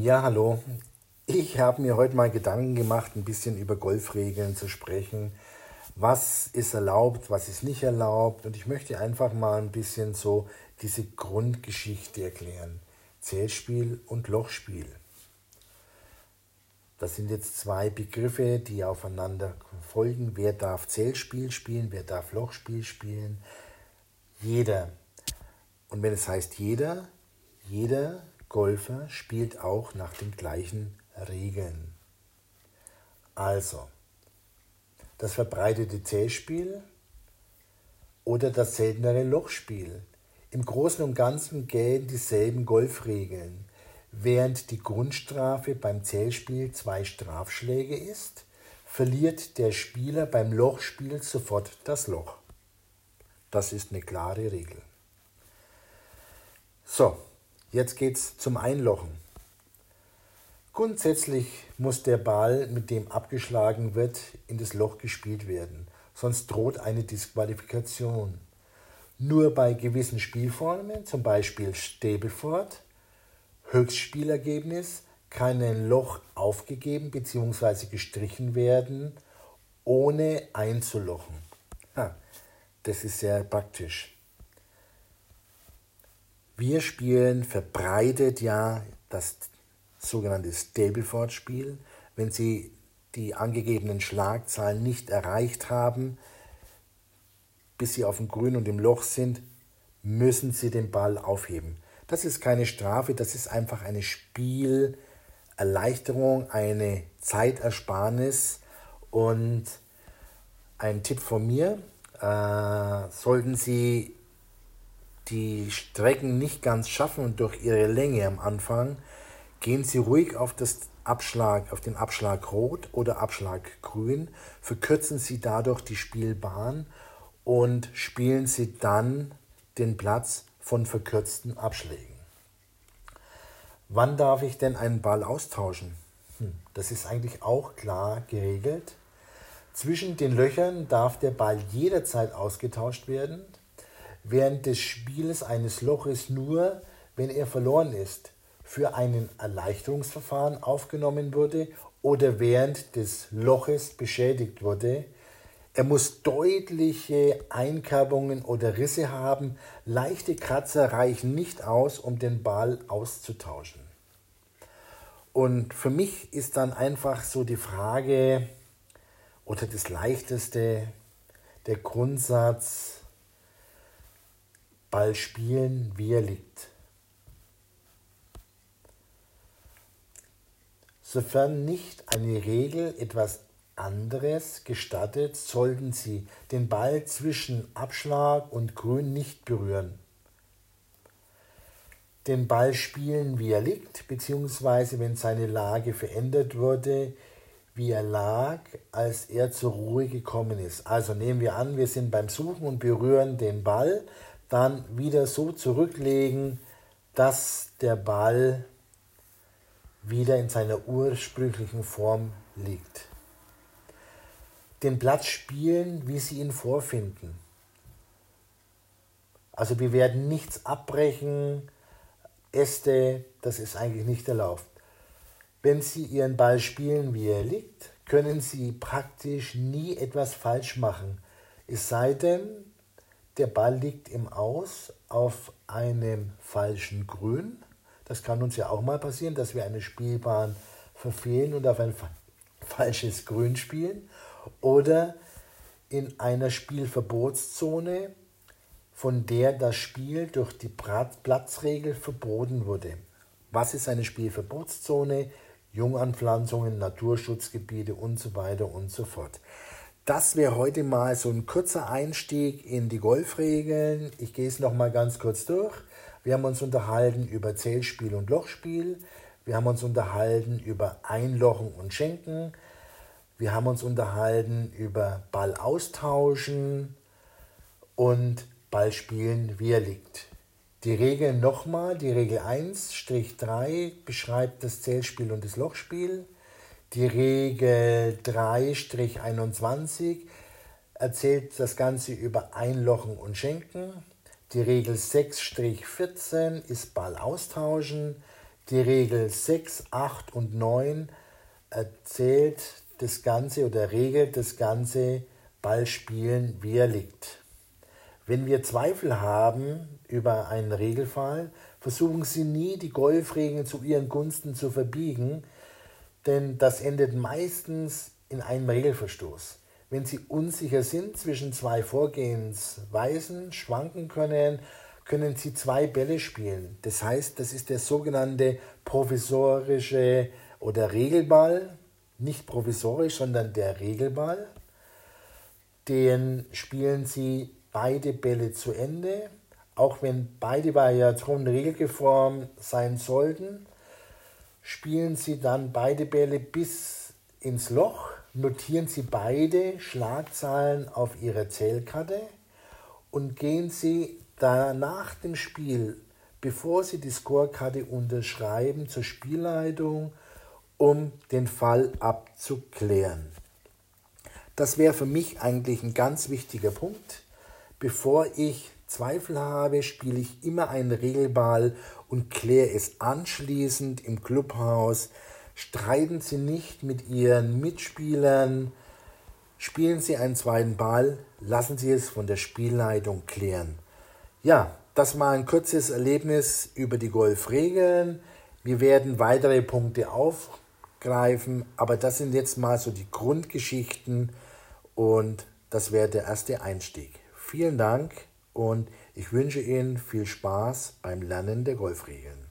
Ja, hallo. Ich habe mir heute mal Gedanken gemacht, ein bisschen über Golfregeln zu sprechen. Was ist erlaubt, was ist nicht erlaubt? Und ich möchte einfach mal ein bisschen so diese Grundgeschichte erklären. Zählspiel und Lochspiel. Das sind jetzt zwei Begriffe, die aufeinander folgen. Wer darf Zählspiel spielen, wer darf Lochspiel spielen? Jeder. Und wenn es heißt jeder Golfer spielt auch nach den gleichen Regeln. Also, das verbreitete Zählspiel oder das seltenere Lochspiel. Im Großen und Ganzen gelten dieselben Golfregeln, während die Grundstrafe beim Zählspiel 2 Strafschläge ist, verliert der Spieler beim Lochspiel sofort das Loch. Das ist eine klare Regel. So, jetzt geht's zum Einlochen. Grundsätzlich muss der Ball, mit dem abgeschlagen wird, in das Loch gespielt werden, sonst droht eine Disqualifikation. Nur bei gewissen Spielformen, zum Beispiel Stableford, Höchstspielergebnis, kann ein Loch aufgegeben bzw. gestrichen werden, ohne einzulochen. Das ist sehr praktisch. Wir spielen verbreitet ja das sogenannte Stableford-Spiel. Wenn Sie die angegebenen Schlagzahlen nicht erreicht haben, bis Sie auf dem Grün und im Loch sind, müssen Sie den Ball aufheben. Das ist keine Strafe, das ist einfach eine Spielerleichterung, eine Zeitersparnis. Und ein Tipp von mir, sollten Sie die Strecken nicht ganz schaffen und durch ihre Länge am Anfang, gehen Sie ruhig auf den Abschlag Rot oder Abschlag Grün, verkürzen Sie dadurch die Spielbahn und spielen Sie dann den Platz von verkürzten Abschlägen. Wann darf ich denn einen Ball austauschen? Das ist eigentlich auch klar geregelt. Zwischen den Löchern darf der Ball jederzeit ausgetauscht werden, während des Spiels eines Loches nur, wenn er verloren ist, für einen Erleichterungsverfahren aufgenommen wurde oder während des Loches beschädigt wurde. Er muss deutliche Einkerbungen oder Risse haben. Leichte Kratzer reichen nicht aus, um den Ball auszutauschen. Und für mich ist dann einfach so die Frage oder das Leichteste, der Grundsatz: Ball spielen, wie er liegt. Sofern nicht eine Regel etwas anderes gestattet, sollten Sie den Ball zwischen Abschlag und Grün nicht berühren. Den Ball spielen, wie er liegt, beziehungsweise wenn seine Lage verändert wurde, wie er lag, als er zur Ruhe gekommen ist. Also nehmen wir an, wir sind beim Suchen und berühren den Ball, dann wieder so zurücklegen, dass der Ball wieder in seiner ursprünglichen Form liegt. Den Platz spielen, wie Sie ihn vorfinden. Also wir werden nichts abbrechen, Äste, das ist eigentlich nicht erlaubt. Wenn Sie Ihren Ball spielen, wie er liegt, können Sie praktisch nie etwas falsch machen. Es sei denn, der Ball liegt im Aus auf einem falschen Grün. Das kann uns ja auch mal passieren, dass wir eine Spielbahn verfehlen und auf ein falsches Grün spielen. Oder in einer Spielverbotszone, von der das Spiel durch die Platzregel verboten wurde. Was ist eine Spielverbotszone? Junganpflanzungen, Naturschutzgebiete und so weiter und so fort. Das wäre heute mal so ein kurzer Einstieg in die Golfregeln. Ich gehe es nochmal ganz kurz durch. Wir haben uns unterhalten über Zählspiel und Lochspiel. Wir haben uns unterhalten über Einlochen und Schenken. Wir haben uns unterhalten über Ball austauschen und Ball spielen, wie er liegt. Die Regeln nochmal. Die Regel 1-3 beschreibt das Zählspiel und das Lochspiel. Die Regel 3-21 erzählt das Ganze über Einlochen und Schenken. Die Regel 6-14 ist Ball austauschen. Die Regel 6, 8 und 9 erzählt das Ganze oder regelt das Ganze Ballspielen, wie er liegt. Wenn wir Zweifel haben über einen Regelfall, versuchen Sie nie, die Golfregeln zu Ihren Gunsten zu verbiegen, denn das endet meistens in einem Regelverstoß. Wenn Sie unsicher sind zwischen zwei Vorgehensweisen, schwanken können Sie zwei Bälle spielen. Das heißt, das ist der sogenannte provisorische oder Regelball, nicht provisorisch, sondern der Regelball. Den spielen Sie beide Bälle zu Ende, auch wenn beide Variationen regelkonform sein sollten. Spielen Sie dann beide Bälle bis ins Loch, notieren Sie beide Schlagzahlen auf Ihrer Zählkarte und gehen Sie danach dem Spiel, bevor Sie die Scorekarte unterschreiben, zur Spielleitung, um den Fall abzuklären. Das wäre für mich eigentlich ein ganz wichtiger Punkt. Bevor ich Zweifel habe, spiele ich immer einen Regelball und kläre es anschließend im Clubhaus. Streiten Sie nicht mit Ihren Mitspielern. Spielen Sie einen zweiten Ball, lassen Sie es von der Spielleitung klären. Ja, das war ein kurzes Erlebnis über die Golfregeln. Wir werden weitere Punkte aufgreifen, aber das sind jetzt mal so die Grundgeschichten und das wäre der erste Einstieg. Vielen Dank und ich wünsche Ihnen viel Spaß beim Lernen der Golfregeln.